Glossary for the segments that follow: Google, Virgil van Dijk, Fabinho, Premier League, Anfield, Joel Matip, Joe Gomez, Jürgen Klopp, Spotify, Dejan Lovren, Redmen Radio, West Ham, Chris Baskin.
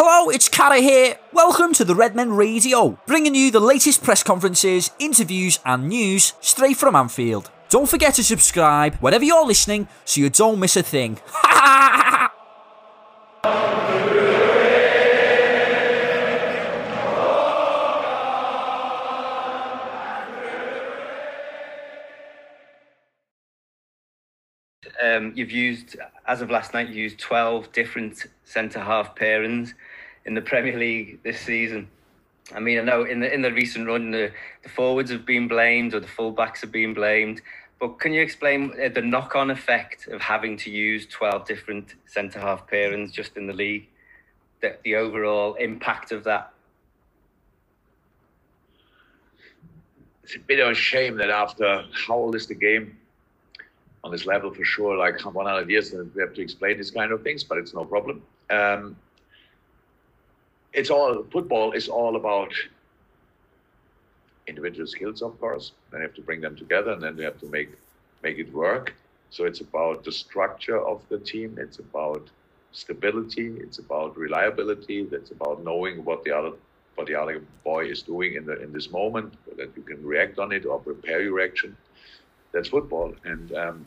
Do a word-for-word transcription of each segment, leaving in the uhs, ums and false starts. Hello, it's Cara here. Welcome to the Redmen Radio, bringing you the latest press conferences, interviews and news straight from Anfield. Don't forget to subscribe wherever you're listening so you don't miss a thing. Um, you've used, as of last night, you used twelve different centre-half pairings in the Premier League this season. I mean, I know in the in the recent run, the, the forwards have been blamed or the full-backs have been blamed, but can you explain the knock-on effect of having to use twelve different centre-half pairings just in the league, the, the overall impact of that? It's a bit of a shame that after how old is the game, on this level for sure, like one hundred years, we have to explain these kind of things, but it's no problem. Um, it's all, football is all about individual skills, of course. Then you have to bring them together and then you have to make, make it work. So it's about the structure of the team. It's about stability. It's about reliability. It's about knowing what the other, what the other boy is doing in the, in this moment, so that you can react on it or prepare your action. That's football, and um,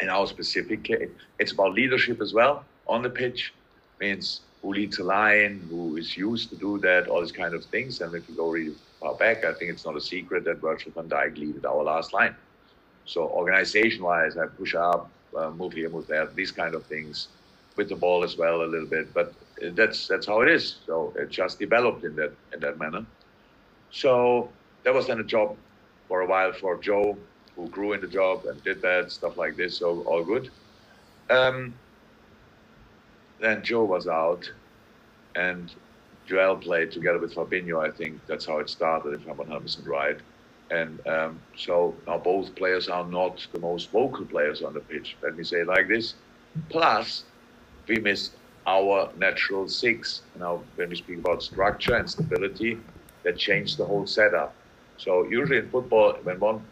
in our specific case, it's about leadership as well on the pitch. Means who leads a line, who is used to do that, all these kind of things. And if you go really far back, I think it's not a secret that Virgil van Dijk leaded our last line. So organization-wise, I push up, uh, move here, move there, these kind of things, with the ball as well a little bit. But that's that's how it is. So it just developed in that in that manner. So that was then a job for a while for Joe, who grew in the job and did that, stuff like this, so all good. Um, then Joe was out, and Joel played together with Fabinho, I think. That's how it started, if I'm one hundred percent right. And um, so now both players are not the most vocal players on the pitch, let me say it like this. Plus, we missed our natural six. Now, when we speak about structure and stability, that changed the whole setup. So usually in football, when one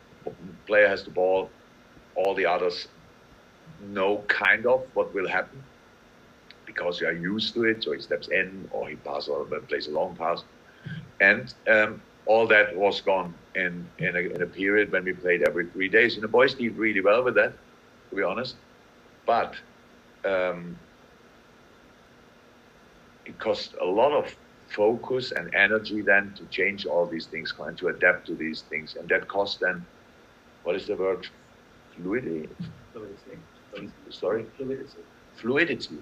player has the ball, all the others know kind of what will happen because you are used to it. So he steps in, or he passes, or plays a long pass, and um, all that was gone in in a, in a period when we played every three days. And the boys did really well with that, to be honest. But um, it cost a lot of focus and energy then to change all these things and to adapt to these things, and that cost then. What is the word? Fluidity. Fluidity. Fluidity. Sorry? Fluidity. Fluidity.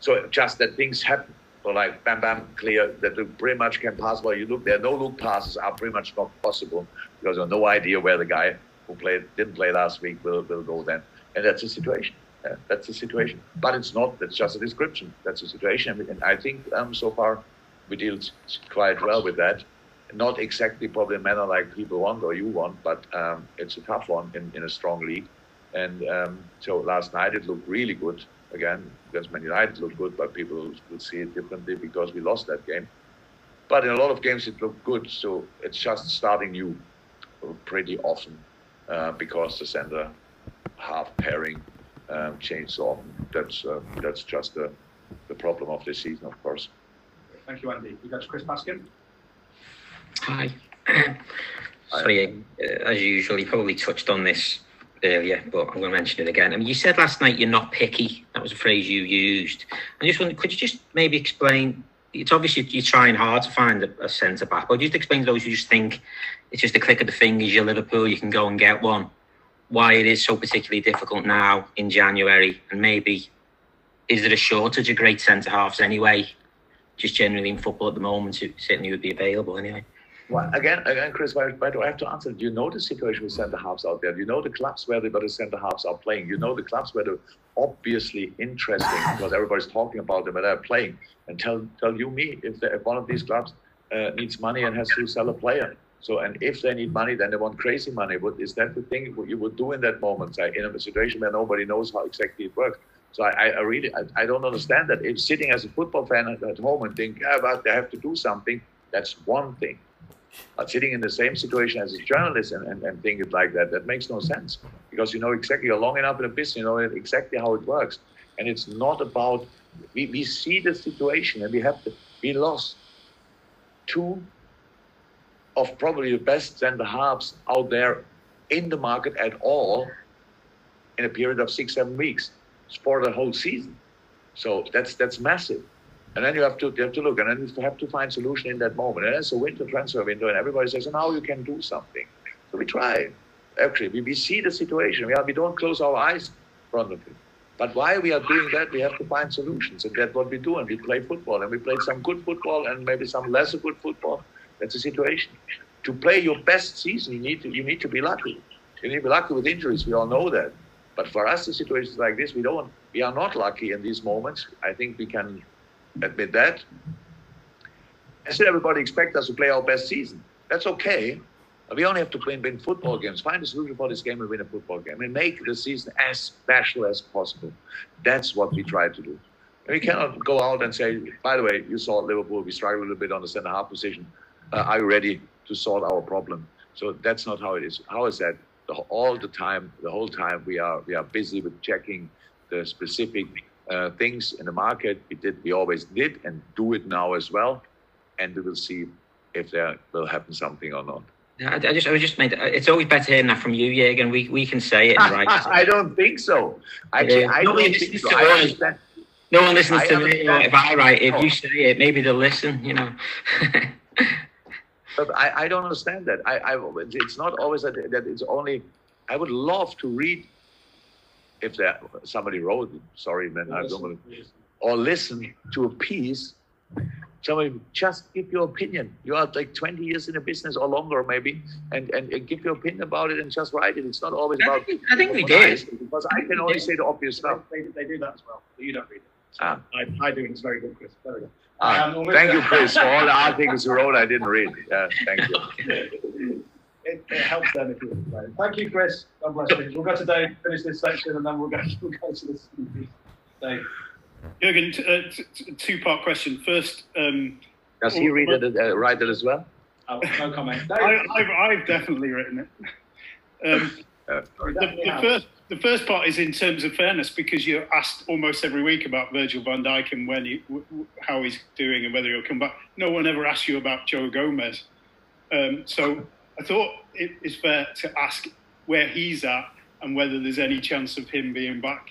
So just that things happen. So like bam, bam, clear, that you pretty much can pass while you look there. No look passes are pretty much not possible because you have no idea where the guy who played didn't play last week will, will go then. And that's the situation. Yeah, that's the situation. But it's not. That's just a description. That's the situation. And I think um, so far we deal quite well with that. Not exactly probably a manner like people want or you want, but um, it's a tough one in, in a strong league. And um, so last night it looked really good. Again, against Man United it looked good, but people will see it differently because we lost that game. But in a lot of games it looked good, so it's just starting new pretty often uh, because the center half pairing um, changed so often. That's, uh, that's just the, the problem of this season, of course. Thank you, Andy. You got Chris Baskin? Hi. Sorry, as usual, you probably touched on this earlier, but I'm going to mention it again. I mean, you said last night you're not picky. That was a phrase you used. I just wondered, could you just maybe explain? It's obviously you're trying hard to find a, a centre back, but just explain to those who just think it's just a click of the fingers, you're Liverpool, you can go and get one. Why it is so particularly difficult now in January, and maybe is there a shortage of great centre halves anyway? Just generally in football at the moment, it certainly would be available anyway. Well, again, again, Chris, why, why do I have to answer? Do you know the situation with centre-halves out there? Do you know the clubs where the better centre-halves are playing? Do you know the clubs where they're obviously interesting because everybody's talking about them and they're playing? And tell tell you me if, if one of these clubs uh, needs money and has to sell a player. So, and if they need money, then they want crazy money. What, is that the thing what you would do in that moment, say, in a situation where nobody knows how exactly it works? So I, I really, I, I don't understand that. If sitting as a football fan at, at home and think, yeah, but they have to do something, that's one thing. But sitting in the same situation as a journalist and, and, and thinking like that, that makes no sense. Because you know exactly, you're long enough in a business, you know exactly how it works. And it's not about, we, we see the situation, and we have to, we lost two of probably the best centre halves out there in the market at all in a period of six, seven weeks for the whole season. So that's that's massive. And then you have to you have to look, and then you have to find solution in that moment. And it's a winter transfer window, and everybody says, oh, now you can do something. So we try. Actually, we, we see the situation. We, are, we don't close our eyes in front of it. But while we are doing that, we have to find solutions. And that's what we do. And we play football. And we play some good football and maybe some lesser good football. That's the situation. To play your best season, you need to, you need to be lucky. You need to be lucky with injuries. We all know that. But for us, the situations like this, we don't. We are not lucky in these moments. I think we can admit that. I said everybody expects us to play our best season. That's okay. We only have to play and win football games. Find a solution for this game and win a football game. And make the season as special as possible. That's what we try to do. And we cannot go out and say, by the way, you saw Liverpool, we struggled a little bit on the centre-half position. Uh, are you ready to solve our problem? So that's not how it is. How is that? The, all the time, the whole time, we are we are busy with checking the specific uh, things in the market. We did, we always did, and do it now as well. And we will see if there will happen something or not. I just, I just made. It's always better hearing that from you, Jürgen. We, we can say it in writing. I don't think so. Actually, yeah. I no don't think so. I no one listens I to me. If I write, if you say it, maybe they'll listen. You know. But I, I don't understand that. I, I, it's not always that, that. It's only. I would love to read. If there somebody wrote, sorry, man, I don't want to. Or listen to a piece. Somebody just give your opinion. You are like twenty years in a business or longer, maybe, and, and, and give your opinion about it and just write it. It's not always I about. Think, I think we did. Because I can only say the obvious stuff. They, they do that as well. But you don't read it. So ah. I, I do. It's very good, Chris. Very good. Ah, um, thank you, Chris, for all the articles you wrote. I didn't read. Yeah, thank you. It, it helps them if you read it. Thank you, Chris. God bless you. We'll go to Dave, finish this section, and then we'll go, we'll go to this. Dave. Jürgen, uh, t t two-part question. First, um, does he read it, uh, write it as well? Oh, no comment. I, I've, I've definitely written it. Um, uh, the, the, first, the first part is in terms of fairness, because you're asked almost every week about Virgil van Dijk and when he, w w how he's doing and whether he'll come back. No one ever asks you about Joe Gomez. Um, so I thought it is fair to ask where he's at and whether there's any chance of him being back.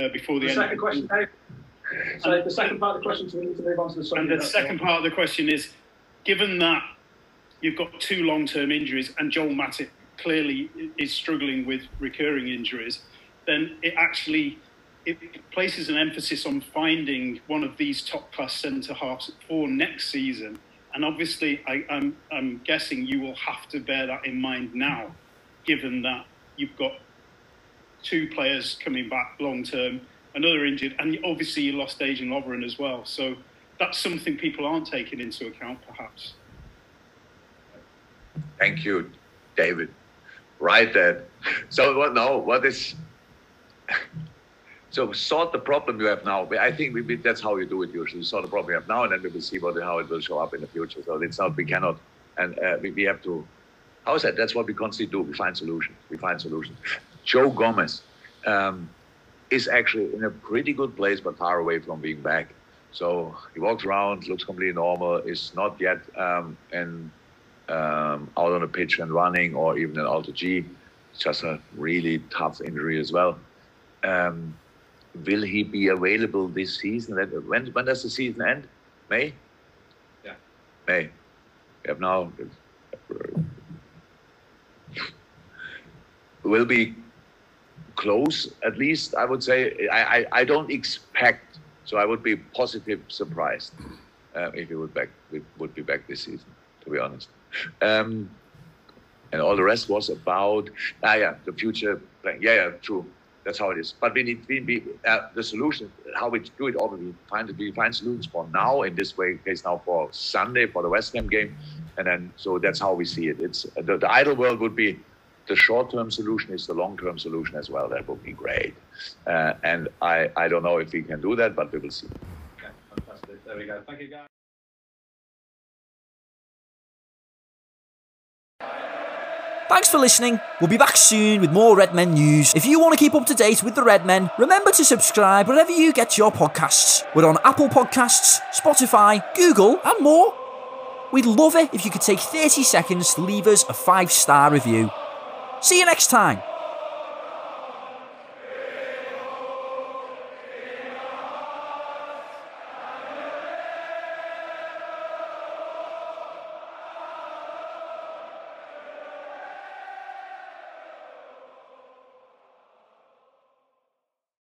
Uh, before the, the end second of question, Dave. So and the second part of the question, so we need to move on to the second. And the second part of the question is, given that you've got two long-term injuries and Joel Matip clearly is struggling with recurring injuries, then it actually it places an emphasis on finding one of these top-class centre-halves for next season. And obviously, I, I'm, I'm guessing you will have to bear that in mind now, given that you've got two players coming back long-term, another injured, and obviously you lost Dejan Lovren as well. So that's something people aren't taking into account, perhaps. Thank you, David. Right then. So what now? What is... So sort the problem you have now. I think we, that's how you do it usually. Sort the problem you have now, and then we will see what, how it will show up in the future. So it's not, we cannot, and uh, we, we have to... How is that? That's what we constantly do. We find solutions. We find solutions. Joe Gomez um, is actually in a pretty good place, but far away from being back. So he walks around, looks completely normal, is not yet um, in, um, out on the pitch and running or even an Alto G. It's just a really tough injury as well. Um, will he be available this season? When, when does the season end? May? Yeah. May. We have now... Will be close, at least, I would say. I, I, I don't expect, so I would be positive surprised uh, if he would, back, would be back this season, to be honest. Um, and all the rest was about, ah, yeah, the future. Yeah, yeah, true. That's how it is. But we need we, we, uh, the solution, how we do it, all we find, we find solutions for now, in this way, case now for Sunday, for the West Ham game. And then, so that's how we see it. It's the, the ideal world would be, the short-term solution is the long-term solution as well. That would be great. Uh, and I, I don't know if we can do that, but we will see. Okay, fantastic. There we go. Thank you, guys. Thanks for listening. We'll be back soon with more Redmen news. If you want to keep up to date with the Redmen, remember to subscribe wherever you get your podcasts. We're on Apple Podcasts, Spotify, Google, and more. We'd love it if you could take thirty seconds to leave us a five-star review. See you next time.